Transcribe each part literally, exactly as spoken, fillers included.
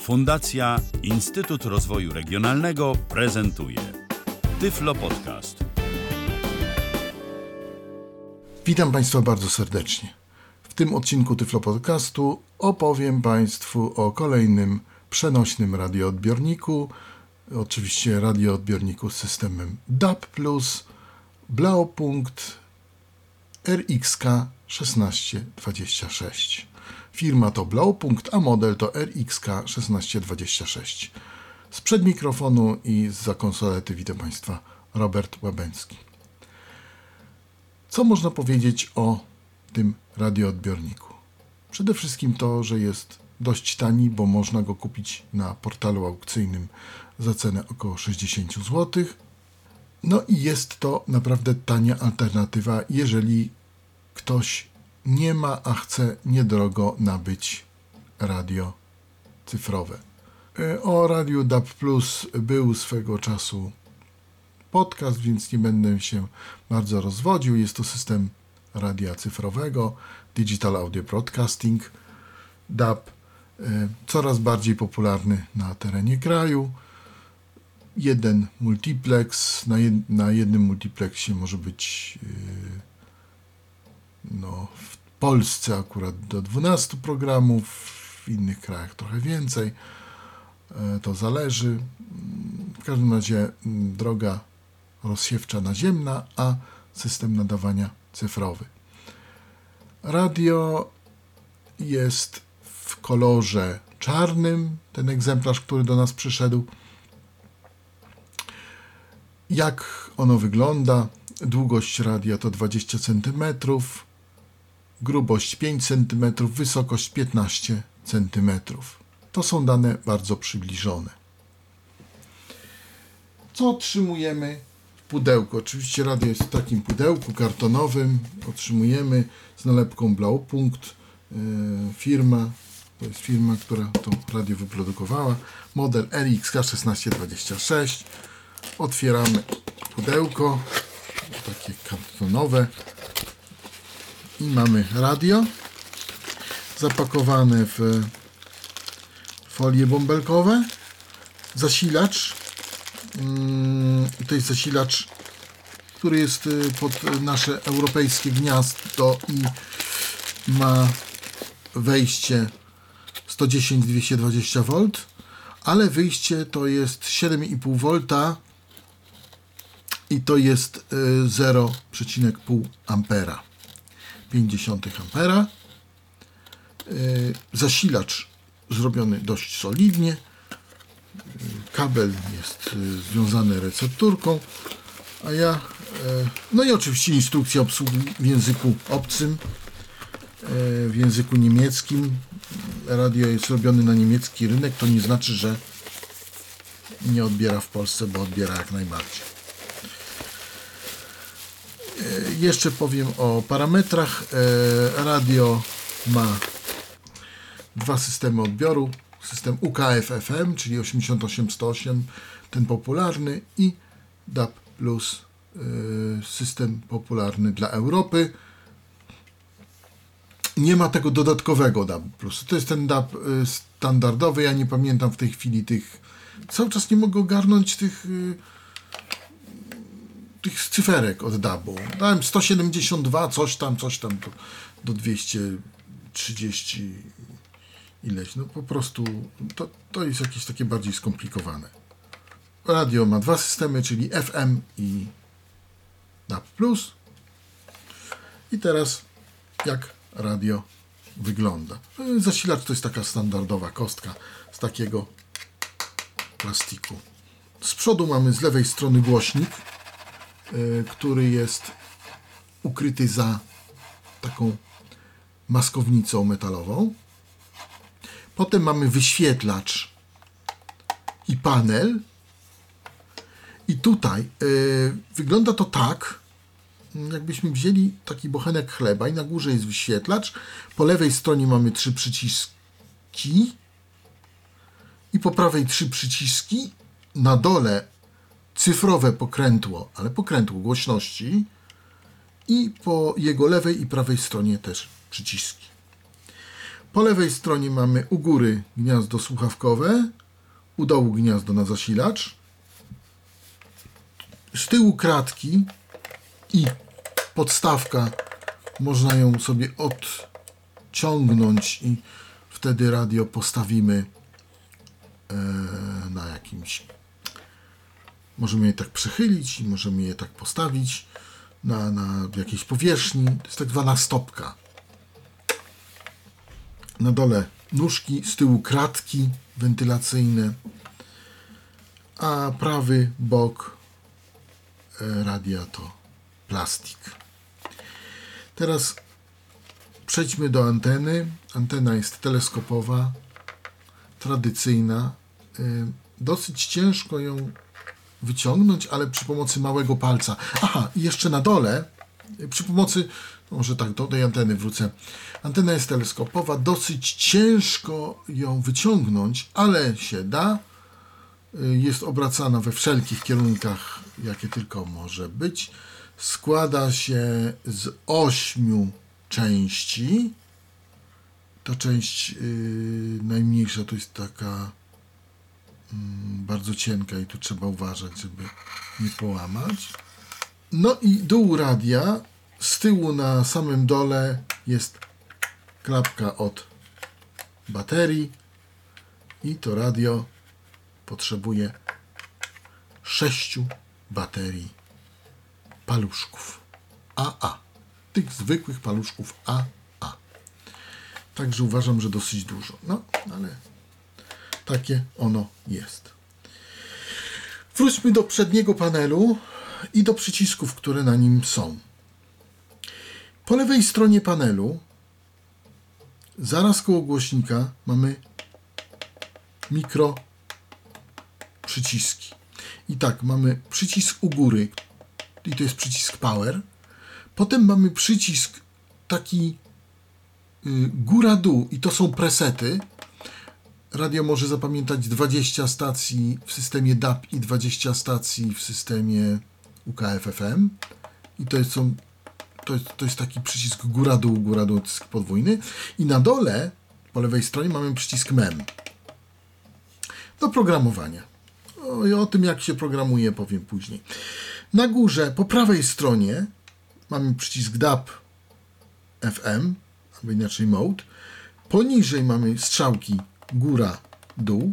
Fundacja Instytut Rozwoju Regionalnego prezentuje Tyflo Podcast. Witam Państwa bardzo serdecznie. W tym odcinku Tyflo Podcastu opowiem Państwu o kolejnym przenośnym radioodbiorniku, oczywiście radioodbiorniku z systemem D A B plus, Blaupunkt R X K szesnaście dwadzieścia sześć. Firma to Blaupunkt, a model to R X K szesnaście dwadzieścia sześć. Sprzed mikrofonu i zza konsolety witam Państwa Robert Łabędzki. Co można powiedzieć o tym radioodbiorniku? Przede wszystkim to, że jest dość tani, bo można go kupić na portalu aukcyjnym za cenę około sześćdziesiąt złotych. No i jest to naprawdę tania alternatywa, jeżeli ktoś nie ma, a chce niedrogo nabyć radio cyfrowe. O radiu D A B plus, był swego czasu podcast, więc nie będę się bardzo rozwodził. Jest to system radia cyfrowego, Digital Audio Broadcasting, D A B, coraz bardziej popularny na terenie kraju. Jeden multiplex, na, jed- na jednym multiplexie może być yy, No, w Polsce akurat do dwunastu programów, w innych krajach trochę więcej, to zależy. W każdym razie droga rozsiewcza naziemna, a system nadawania cyfrowy. Radio jest w kolorze czarnym, ten egzemplarz, który do nas przyszedł. Jak ono wygląda? Długość radia to dwadzieścia centymetrów, grubość pięć centymetrów, wysokość piętnaście centymetrów. To są dane bardzo przybliżone. Co otrzymujemy w pudełku? Oczywiście radio jest w takim pudełku kartonowym. Otrzymujemy z nalepką Blaupunkt. Yy, firma, to jest firma, która to radio wyprodukowała. Model R X K szesnaście dwadzieścia sześć. Otwieramy pudełko. Takie kartonowe i mamy radio zapakowane w folie bąbelkowe, zasilacz, to jest zasilacz, który jest pod nasze europejskie gniazdo i ma wejście sto dziesięć dwieście dwadzieścia wolt, ale wyjście to jest siedem i pół wolta. I to jest zero przecinek pięć ampera, pięćdziesiąt ampera. Zasilacz zrobiony dość solidnie. Kabel jest związany recepturką. A ja, no i oczywiście instrukcja obsługi w języku obcym, w języku niemieckim. Radio jest robione na niemiecki rynek, to nie znaczy, że nie odbiera w Polsce, bo odbiera jak najbardziej. Jeszcze powiem o parametrach. Radio ma dwa systemy odbioru. System U K F F M, czyli osiemdziesiąt osiem sto osiem, ten popularny, i D A B plus, system popularny dla Europy. Nie ma tego dodatkowego D A B plus. To jest ten D A B standardowy. Ja nie pamiętam w tej chwili tych... Cały czas nie mogę ogarnąć tych... tych cyferek od D A B u. Dałem sto siedemdziesiąt dwa, coś tam, coś tam do dwieście trzydzieści ileś. No po prostu to, to jest jakieś takie bardziej skomplikowane. Radio ma dwa systemy, czyli F M i D A B plus. I teraz jak radio wygląda. Zasilacz to jest taka standardowa kostka z takiego plastiku. Z przodu mamy z lewej strony głośnik, który jest ukryty za taką maskownicą metalową. Potem mamy wyświetlacz i panel. I tutaj yy, wygląda to tak, jakbyśmy wzięli taki bochenek chleba i na górze jest wyświetlacz. Po lewej stronie mamy trzy przyciski i po prawej trzy przyciski. Na dole cyfrowe pokrętło, ale pokrętło głośności, i po jego lewej i prawej stronie też przyciski. Po lewej stronie mamy u góry gniazdo słuchawkowe, u dołu gniazdo na zasilacz, z tyłu kratki i podstawka, można ją sobie odciągnąć i wtedy radio postawimy na jakimś, możemy je tak przechylić i możemy je tak postawić na, na jakiejś powierzchni, to jest tak zwana stopka. Na dole nóżki, z tyłu kratki wentylacyjne, a prawy bok radia to plastik. Teraz przejdźmy do anteny. Antena jest teleskopowa, tradycyjna. Dosyć ciężko ją wyciągnąć, ale przy pomocy małego palca. Aha, i jeszcze na dole, przy pomocy... Może tak, do tej anteny wrócę. Antena jest teleskopowa, dosyć ciężko ją wyciągnąć, ale się da. Jest obracana we wszelkich kierunkach, jakie tylko może być. Składa się z ośmiu części. Ta część yy, najmniejsza to jest taka yy, bardzo cienka i tu trzeba uważać, żeby nie połamać. No i dół radia. Z tyłu na samym dole jest klapka od baterii i to radio potrzebuje sześciu baterii paluszków A A. Tych zwykłych paluszków A A. Także uważam, że dosyć dużo. No, ale takie ono jest. Wróćmy do przedniego panelu i do przycisków, które na nim są. Po lewej stronie panelu, zaraz koło głośnika, mamy mikro przyciski. I tak, mamy przycisk u góry, i to jest przycisk power. Potem mamy przycisk taki y, góra-dół, i to są presety. Radio może zapamiętać dwadzieścia stacji w systemie D A B i dwadzieścia stacji w systemie U K F F M. I to są... To jest, to jest taki przycisk góra-dół, góra-dół podwójny. I na dole, po lewej stronie, mamy przycisk mem. Do programowania. O, i o tym, jak się programuje, powiem później. Na górze, po prawej stronie, mamy przycisk D A B F M, albo inaczej mode. Poniżej mamy strzałki góra-dół.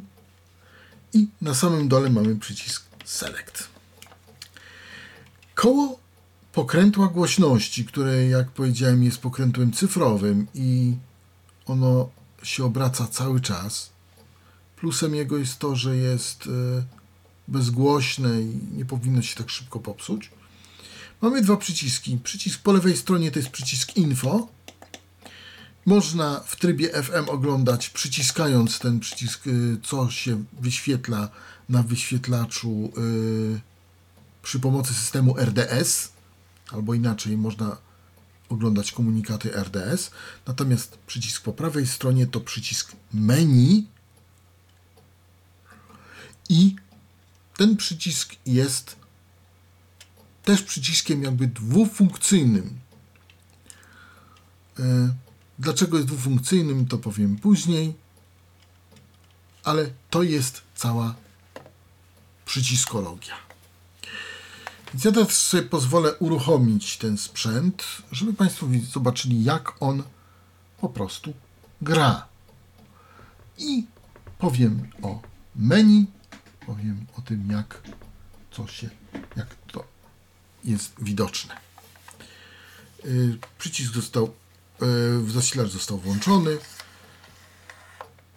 I na samym dole mamy przycisk select. Koło pokrętła głośności, które, jak powiedziałem, jest pokrętłem cyfrowym i ono się obraca cały czas. Plusem jego jest to, że jest bezgłośne i nie powinno się tak szybko popsuć. Mamy dwa przyciski. Przycisk po lewej stronie to jest przycisk info. Można w trybie F M oglądać, przyciskając ten przycisk, co się wyświetla na wyświetlaczu przy pomocy systemu R D S. Albo inaczej, można oglądać komunikaty R D S. Natomiast przycisk po prawej stronie to przycisk menu. I ten przycisk jest też przyciskiem jakby dwufunkcyjnym. Dlaczego jest dwufunkcyjnym, to powiem później. Ale to jest cała przyciskologia. Więc ja teraz sobie pozwolę uruchomić ten sprzęt, żeby Państwo zobaczyli, jak on po prostu gra. I powiem o menu, powiem o tym, jak, co się, jak to jest widoczne. Yy, przycisk został, yy, zasilacz został włączony.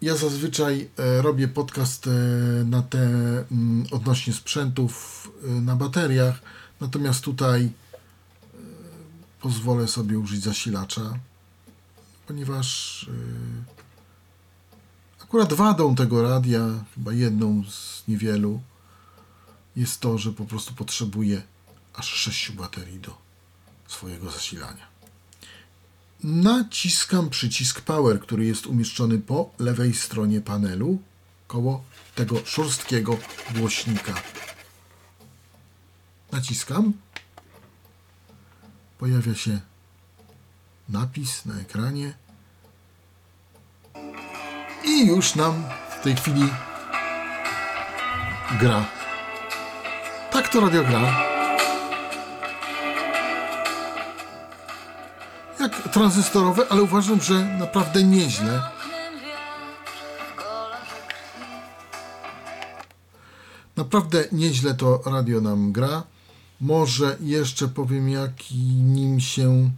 Ja zazwyczaj robię podcast na te odnośnie sprzętów na bateriach, natomiast tutaj pozwolę sobie użyć zasilacza, ponieważ akurat wadą tego radia, chyba jedną z niewielu, jest to, że po prostu potrzebuje aż sześciu baterii do swojego zasilania. Naciskam przycisk power, który jest umieszczony po lewej stronie panelu, koło tego szorstkiego głośnika. Naciskam. Pojawia się napis na ekranie. I już nam w tej chwili gra. Tak to radio gra. Jak tranzystorowe, ale uważam, że naprawdę nieźle. Naprawdę nieźle to radio nam gra. Może jeszcze powiem, jaki nim się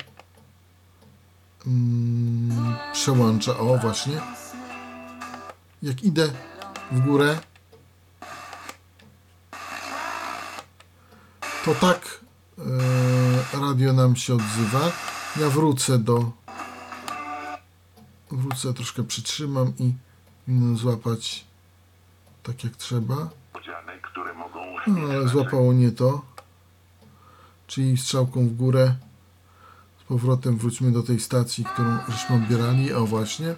mm, przełącza. O, właśnie. Jak idę w górę, to tak yy, radio nam się odzywa. Ja wrócę do... Wrócę, troszkę przytrzymam i powinienem złapać tak jak trzeba. No, ale złapało nie to. Czyli strzałką w górę. Z powrotem wróćmy do tej stacji, którą żeśmy odbierali. O, właśnie.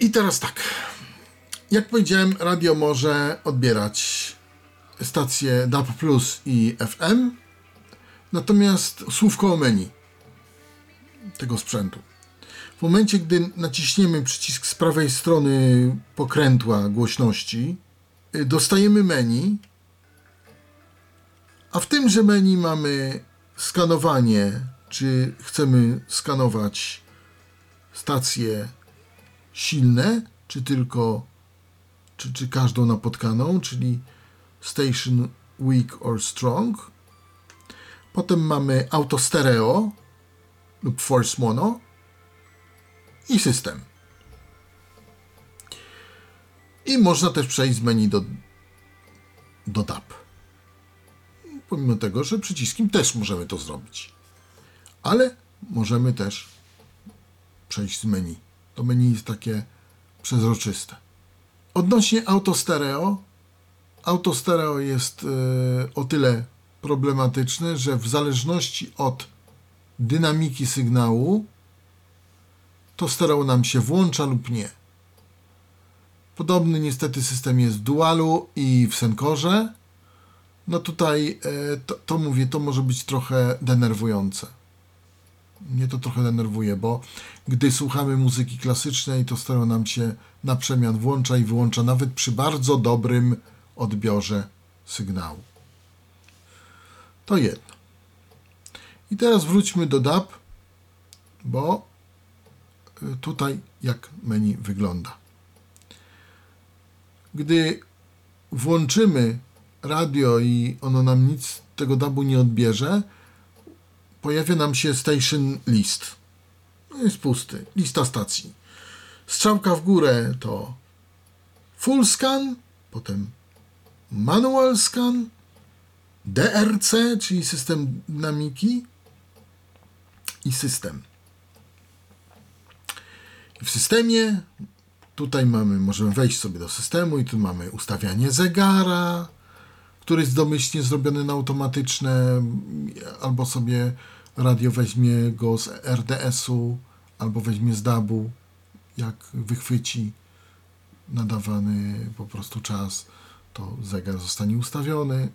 I teraz tak. Jak powiedziałem, radio może odbierać stacje D A B plus i F M. Natomiast słówko o menu tego sprzętu. W momencie, gdy naciśniemy przycisk z prawej strony pokrętła głośności, dostajemy menu, a w tymże menu mamy skanowanie, czy chcemy skanować stacje silne, czy tylko czy, czy każdą napotkaną, czyli station weak or strong. Potem mamy auto stereo lub force mono i system. I można też przejść z menu do, do D A B. Pomimo tego, że przyciskiem też możemy to zrobić. Ale możemy też przejść z menu. To menu jest takie przezroczyste. Odnośnie auto stereo. Auto stereo jest yy, o tyle problematyczne, że w zależności od dynamiki sygnału to stereo nam się włącza lub nie. Podobny niestety system jest w Dualu i w Sencorze. No tutaj to, to mówię, to może być trochę denerwujące. Mnie to trochę denerwuje, bo gdy słuchamy muzyki klasycznej, to stereo nam się na przemian włącza i wyłącza nawet przy bardzo dobrym odbiorze sygnału. To jedno. I teraz wróćmy do D A B, bo tutaj jak menu wygląda. Gdy włączymy radio i ono nam nic tego D A B-u nie odbierze, pojawia nam się station list. Jest pusty. Lista stacji. Strzałka w górę to full scan, potem manual scan, D R C, czyli system dynamiki i system. I w systemie tutaj mamy, możemy wejść sobie do systemu i tu mamy ustawianie zegara, który jest domyślnie zrobiony na automatyczne, albo sobie radio weźmie go z R D S-u, albo weźmie z D A B-u, jak wychwyci nadawany po prostu czas, to zegar zostanie ustawiony.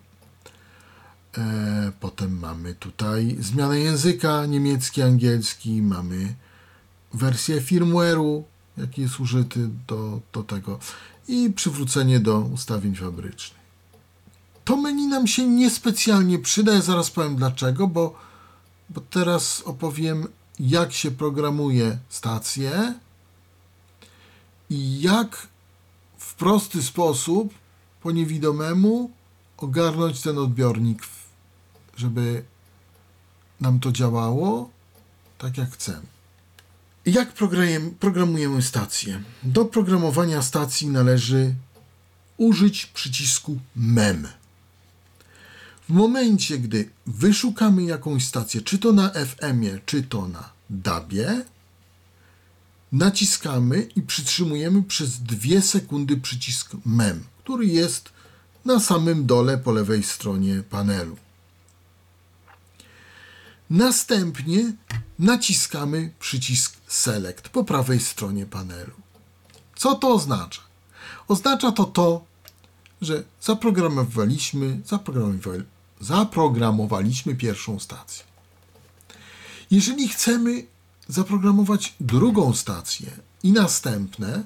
Potem mamy tutaj zmianę języka, niemiecki, angielski, mamy wersję firmware'u, jaki jest użyty do, do tego i przywrócenie do ustawień fabrycznych. To menu nam się niespecjalnie przyda, ja zaraz powiem dlaczego, bo, bo teraz opowiem, jak się programuje stację i jak w prosty sposób, po niewidomemu, ogarnąć ten odbiornik, żeby nam to działało tak jak chcemy. Jak programujemy stację? Do programowania stacji należy użyć przycisku M E M. W momencie, gdy wyszukamy jakąś stację, czy to na F M-ie, czy to na D A B-ie, naciskamy i przytrzymujemy przez dwie sekundy przycisk M E M, który jest na samym dole po lewej stronie panelu. Następnie naciskamy przycisk Select po prawej stronie panelu. Co to oznacza? Oznacza to to, że zaprogramowaliśmy, zaprogramowali, zaprogramowaliśmy pierwszą stację. Jeżeli chcemy zaprogramować drugą stację, i następne,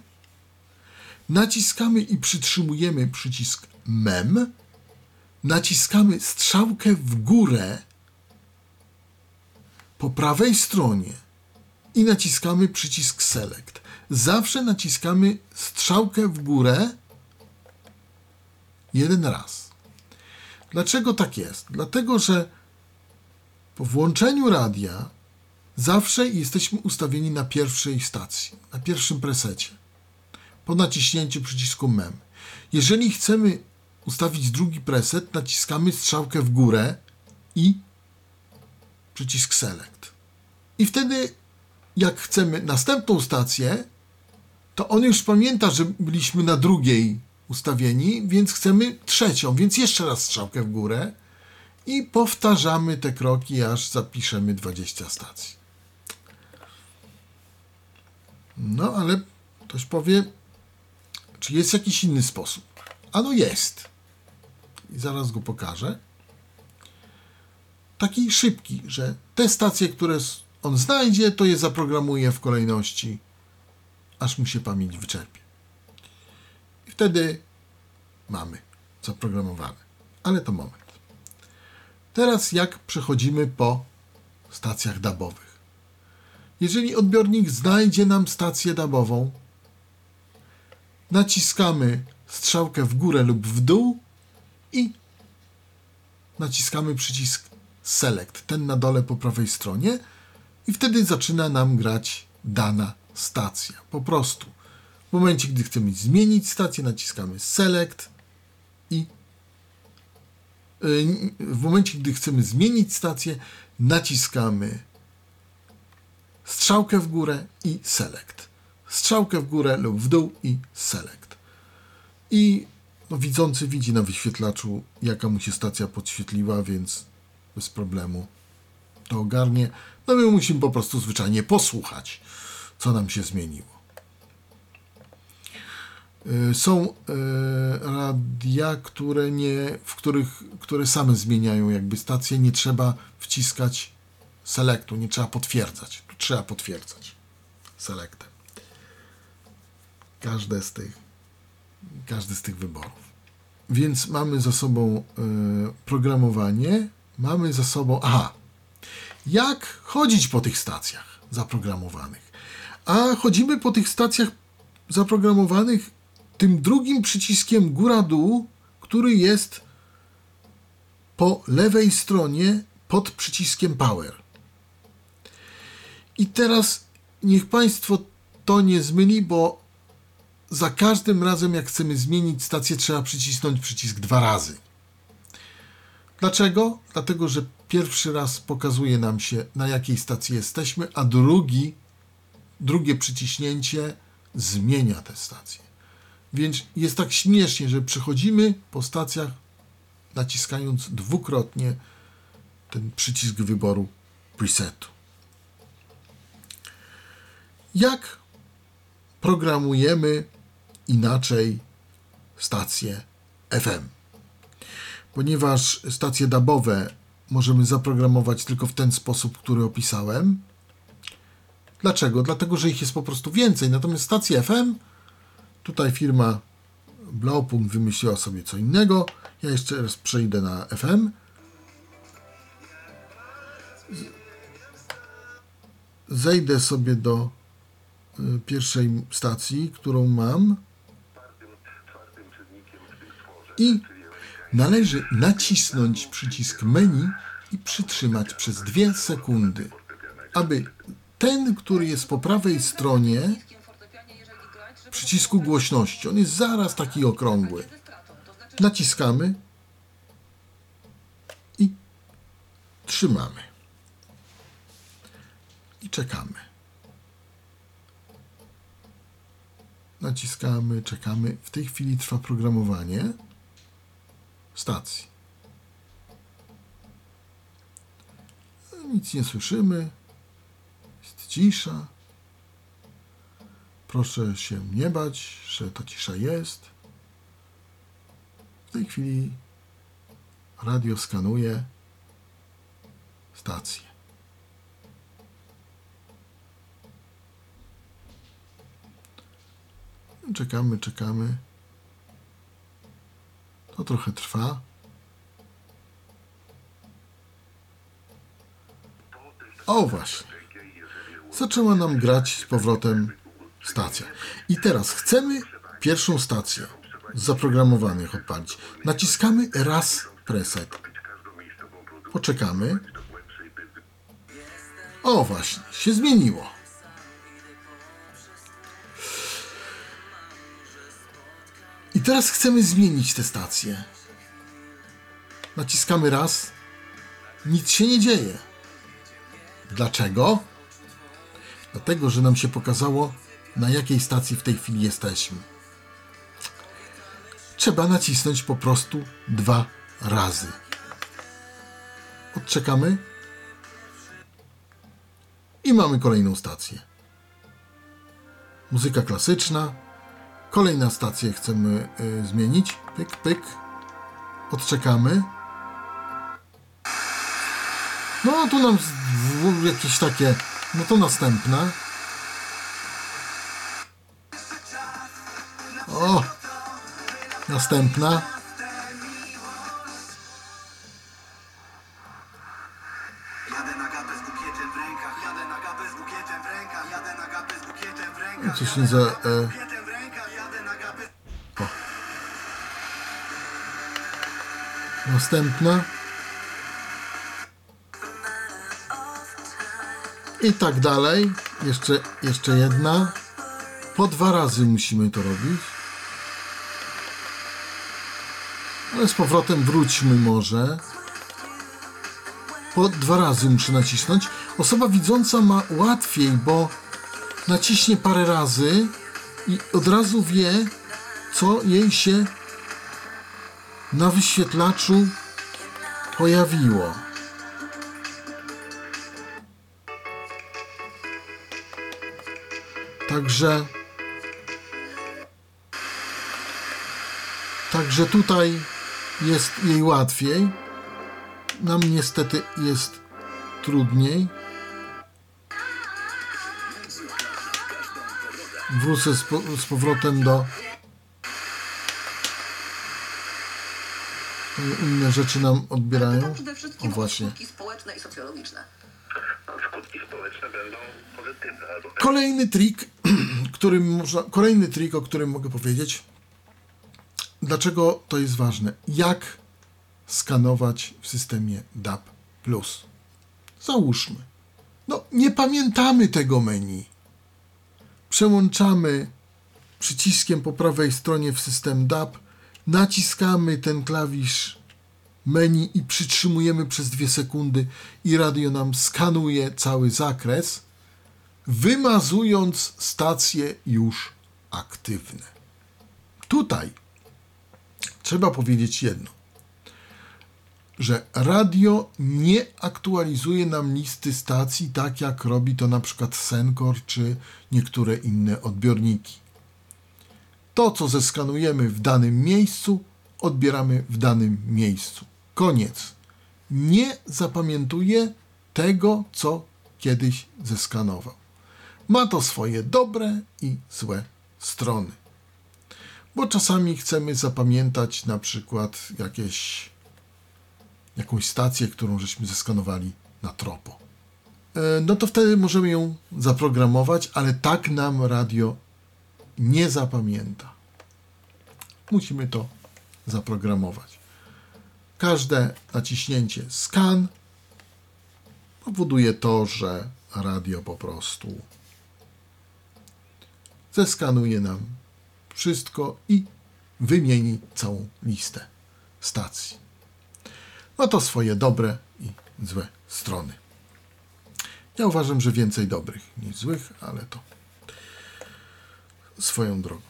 naciskamy i przytrzymujemy przycisk M E M, naciskamy strzałkę w górę po prawej stronie i naciskamy przycisk Select. Zawsze naciskamy strzałkę w górę jeden raz. Dlaczego tak jest? Dlatego, że po włączeniu radia zawsze jesteśmy ustawieni na pierwszej stacji, na pierwszym presecie, po naciśnięciu przycisku M E M. Jeżeli chcemy ustawić drugi preset, naciskamy strzałkę w górę i przycisk Select. I wtedy, jak chcemy następną stację, to on już pamięta, że byliśmy na drugiej ustawieni, więc chcemy trzecią, więc jeszcze raz strzałkę w górę i powtarzamy te kroki, aż zapiszemy dwadzieścia stacji. No, ale ktoś powie, czy jest jakiś inny sposób? Ano jest. I zaraz go pokażę. Taki szybki, że te stacje, które on znajdzie, to je zaprogramuje w kolejności, aż mu się pamięć wyczerpie. I wtedy mamy zaprogramowane. Ale to moment. Teraz jak przechodzimy po stacjach dabowych. Jeżeli odbiornik znajdzie nam stację dabową, naciskamy strzałkę w górę lub w dół i naciskamy przycisk Select, ten na dole po prawej stronie, i wtedy zaczyna nam grać dana stacja. Po prostu. W momencie, gdy chcemy zmienić stację, naciskamy Select i yy, w momencie, gdy chcemy zmienić stację, naciskamy strzałkę w górę i Select. Strzałkę w górę lub w dół i Select. I no, widzący widzi na wyświetlaczu, jaka mu się stacja podświetliła, więc bez problemu to ogarnie. No my musimy po prostu zwyczajnie posłuchać, co nam się zmieniło. Są radia, które nie, w których, które same zmieniają jakby stację, nie trzeba wciskać selektu, nie trzeba potwierdzać. Tu trzeba potwierdzać selektem. Każde z tych, każdy z tych wyborów. Więc mamy za sobą programowanie. Mamy za sobą... Aha! Jak chodzić po tych stacjach zaprogramowanych? A chodzimy po tych stacjach zaprogramowanych tym drugim przyciskiem góra-dół, który jest po lewej stronie pod przyciskiem Power. I teraz niech Państwo to nie zmyli, bo za każdym razem, jak chcemy zmienić stację, trzeba przycisnąć przycisk dwa razy. Dlaczego? Dlatego, że pierwszy raz pokazuje nam się, na jakiej stacji jesteśmy, a drugi, drugie przyciśnięcie zmienia tę stację. Więc jest tak śmiesznie, że przechodzimy po stacjach, naciskając dwukrotnie ten przycisk wyboru presetu. Jak programujemy inaczej stację F M? Ponieważ stacje dabowe możemy zaprogramować tylko w ten sposób, który opisałem. Dlaczego? Dlatego, że ich jest po prostu więcej. Natomiast stacje F M, tutaj firma Blaupunkt wymyśliła sobie co innego. Ja jeszcze raz przejdę na F M. Zejdę sobie do pierwszej stacji, którą mam. I należy nacisnąć przycisk menu i przytrzymać przez dwie sekundy, aby ten, który jest po prawej stronie przycisku głośności, on jest zaraz taki okrągły. Naciskamy i trzymamy. I czekamy. Naciskamy, czekamy. W tej chwili trwa programowanie stacji. Nic nie słyszymy. Jest cisza. Proszę się nie bać, że ta cisza jest. W tej chwili radio skanuje stację. Czekamy, czekamy. To trochę trwa. O właśnie. Zaczęła nam grać z powrotem stacja. I teraz chcemy pierwszą stację z zaprogramowanych odpalić. Naciskamy raz preset. Poczekamy. O właśnie, się zmieniło. I teraz chcemy zmienić tę stację. Naciskamy raz. Nic się nie dzieje. Dlaczego? Dlatego, że nam się pokazało, na jakiej stacji w tej chwili jesteśmy. Trzeba nacisnąć po prostu dwa razy. Odczekamy. I mamy kolejną stację. Muzyka klasyczna. Kolejną stację chcemy y, zmienić. Pyk, pyk. Odczekamy. No a tu nam jakieś takie... No to następne. O! Następna. Coś nie za... E... O. Następna. I tak dalej. Jeszcze, jeszcze jedna. Po dwa razy musimy to robić. Ale z powrotem wróćmy może. Po dwa razy muszę nacisnąć. Osoba widząca ma łatwiej, bo naciśnie parę razy i od razu wie, co jej się na wyświetlaczu pojawiło. Także, także tutaj jest jej łatwiej. Nam niestety jest trudniej. Wrócę z, po, z powrotem do inne rzeczy nam odbierają. O właśnie. Kolejny trik, którym można, kolejny trik, o którym mogę powiedzieć, dlaczego to jest ważne. Jak skanować w systemie D A B plus. Załóżmy. No, nie pamiętamy tego menu. Przełączamy przyciskiem po prawej stronie w system D A B, naciskamy ten klawisz menu i przytrzymujemy przez dwie sekundy i radio nam skanuje cały zakres, wymazując stacje już aktywne. Tutaj trzeba powiedzieć jedno, że radio nie aktualizuje nam listy stacji tak jak robi to na przykład Sencor czy niektóre inne odbiorniki. To, co zeskanujemy w danym miejscu, odbieramy w danym miejscu. Koniec. Nie zapamiętuje tego, co kiedyś zeskanował. Ma to swoje dobre i złe strony. Bo czasami chcemy zapamiętać na przykład jakieś, jakąś stację, którą żeśmy zeskanowali na tropo. No to wtedy możemy ją zaprogramować, ale tak nam radio nie zapamięta. Musimy to zaprogramować. Każde naciśnięcie scan powoduje to, że radio po prostu zeskanuje nam wszystko i wymieni całą listę stacji. Ma to swoje dobre i złe strony. Ja uważam, że więcej dobrych niż złych, ale to swoją drogą.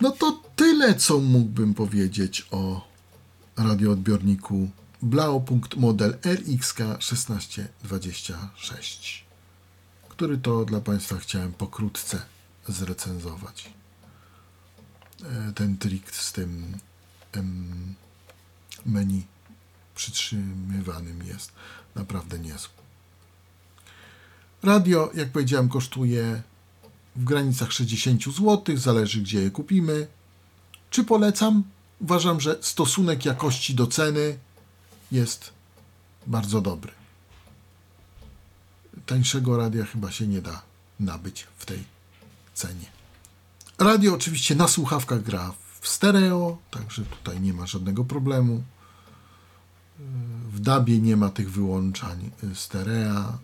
No to tyle, co mógłbym powiedzieć o radioodbiorniku Blaupunkt model R X K tysiąc sto dwadzieścia sześć, który to dla Państwa chciałem pokrótce zrecenzować. Ten trik z tym menu przytrzymywanym jest naprawdę niezły. Radio, jak powiedziałem, kosztuje w granicach sześćdziesiąt złotych, zależy gdzie je kupimy. Czy polecam? Uważam, że stosunek jakości do ceny jest bardzo dobry. Tańszego radia chyba się nie da nabyć w tej cenie. Radio oczywiście na słuchawkach gra w stereo, także tutaj nie ma żadnego problemu. W dabie nie ma tych wyłączań stereo.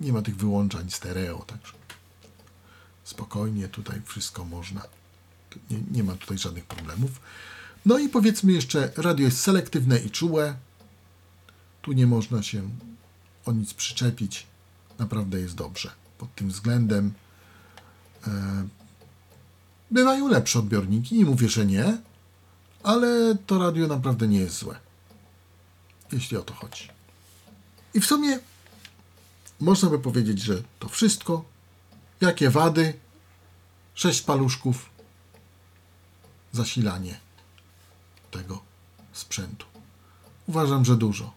Nie ma tych wyłączań stereo, także spokojnie tutaj wszystko można. Nie, nie ma tutaj żadnych problemów. No i powiedzmy jeszcze, radio jest selektywne i czułe. Tu nie można się o nic przyczepić. Naprawdę jest dobrze pod tym względem. E, bywają lepsze odbiorniki, nie mówię, że nie, ale to radio naprawdę nie jest złe, jeśli o to chodzi. I w sumie można by powiedzieć, że to wszystko. Jakie wady? Sześć paluszków. Zasilanie tego sprzętu. Uważam, że dużo.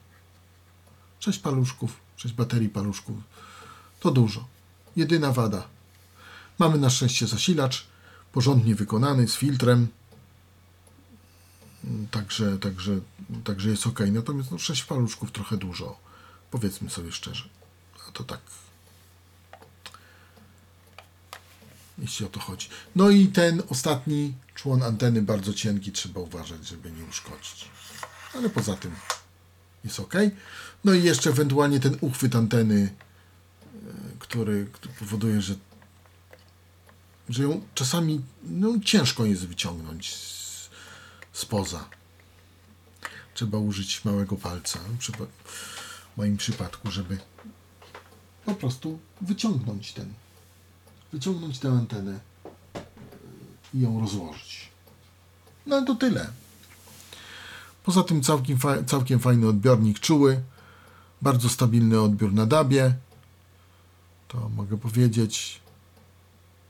Sześć paluszków, sześć baterii paluszków to dużo. Jedyna wada. Mamy na szczęście zasilacz porządnie wykonany, z filtrem. Także, także, także jest ok. Natomiast no, sześć paluszków trochę dużo. Powiedzmy sobie szczerze. A to tak, jeśli o to chodzi. No i ten ostatni człon anteny, bardzo cienki, trzeba uważać, żeby nie uszkodzić. Ale poza tym jest ok. No i jeszcze ewentualnie ten uchwyt anteny, który, który powoduje, że, że ją czasami no, ciężko jest wyciągnąć z, spoza. Trzeba użyć małego palca, w moim przypadku, żeby po prostu wyciągnąć ten wyciągnąć tę antenę i ją rozłożyć. No to tyle. Poza tym całkiem, fa- całkiem fajny odbiornik, czuły, bardzo stabilny odbiór na dabie, to mogę powiedzieć.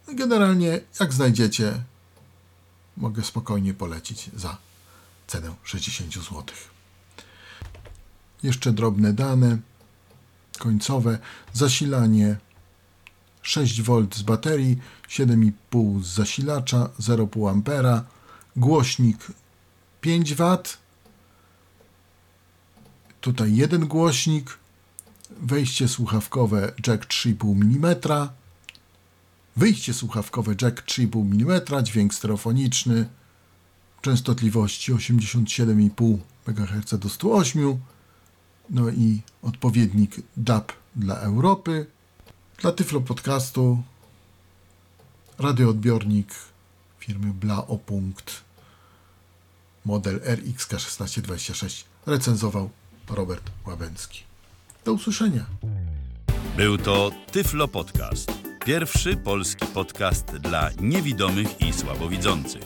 Generalnie jak znajdziecie, mogę spokojnie polecić za cenę sześćdziesiąt złotych. Jeszcze drobne dane końcowe. Zasilanie sześć wolt z baterii, siedem i pół z zasilacza, zero i pół ampera, głośnik pięć watów, tutaj jeden głośnik, wejście słuchawkowe jack trzy i pół milimetra, wyjście słuchawkowe jack trzy i pół milimetra, dźwięk stereofoniczny, częstotliwości osiemdziesiąt siedem i pół megaherca do stu ośmiu, no i odpowiednik D A B dla Europy. Dla Tyflo Podcastu radioodbiornik firmy Blaupunkt, model R X K szesnaście dwadzieścia sześć, recenzował Robert Łabędzki. Do usłyszenia. Był to Tyflo Podcast, pierwszy polski podcast dla niewidomych i słabowidzących.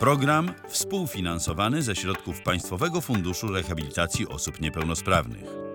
Program współfinansowany ze środków Państwowego Funduszu Rehabilitacji Osób Niepełnosprawnych.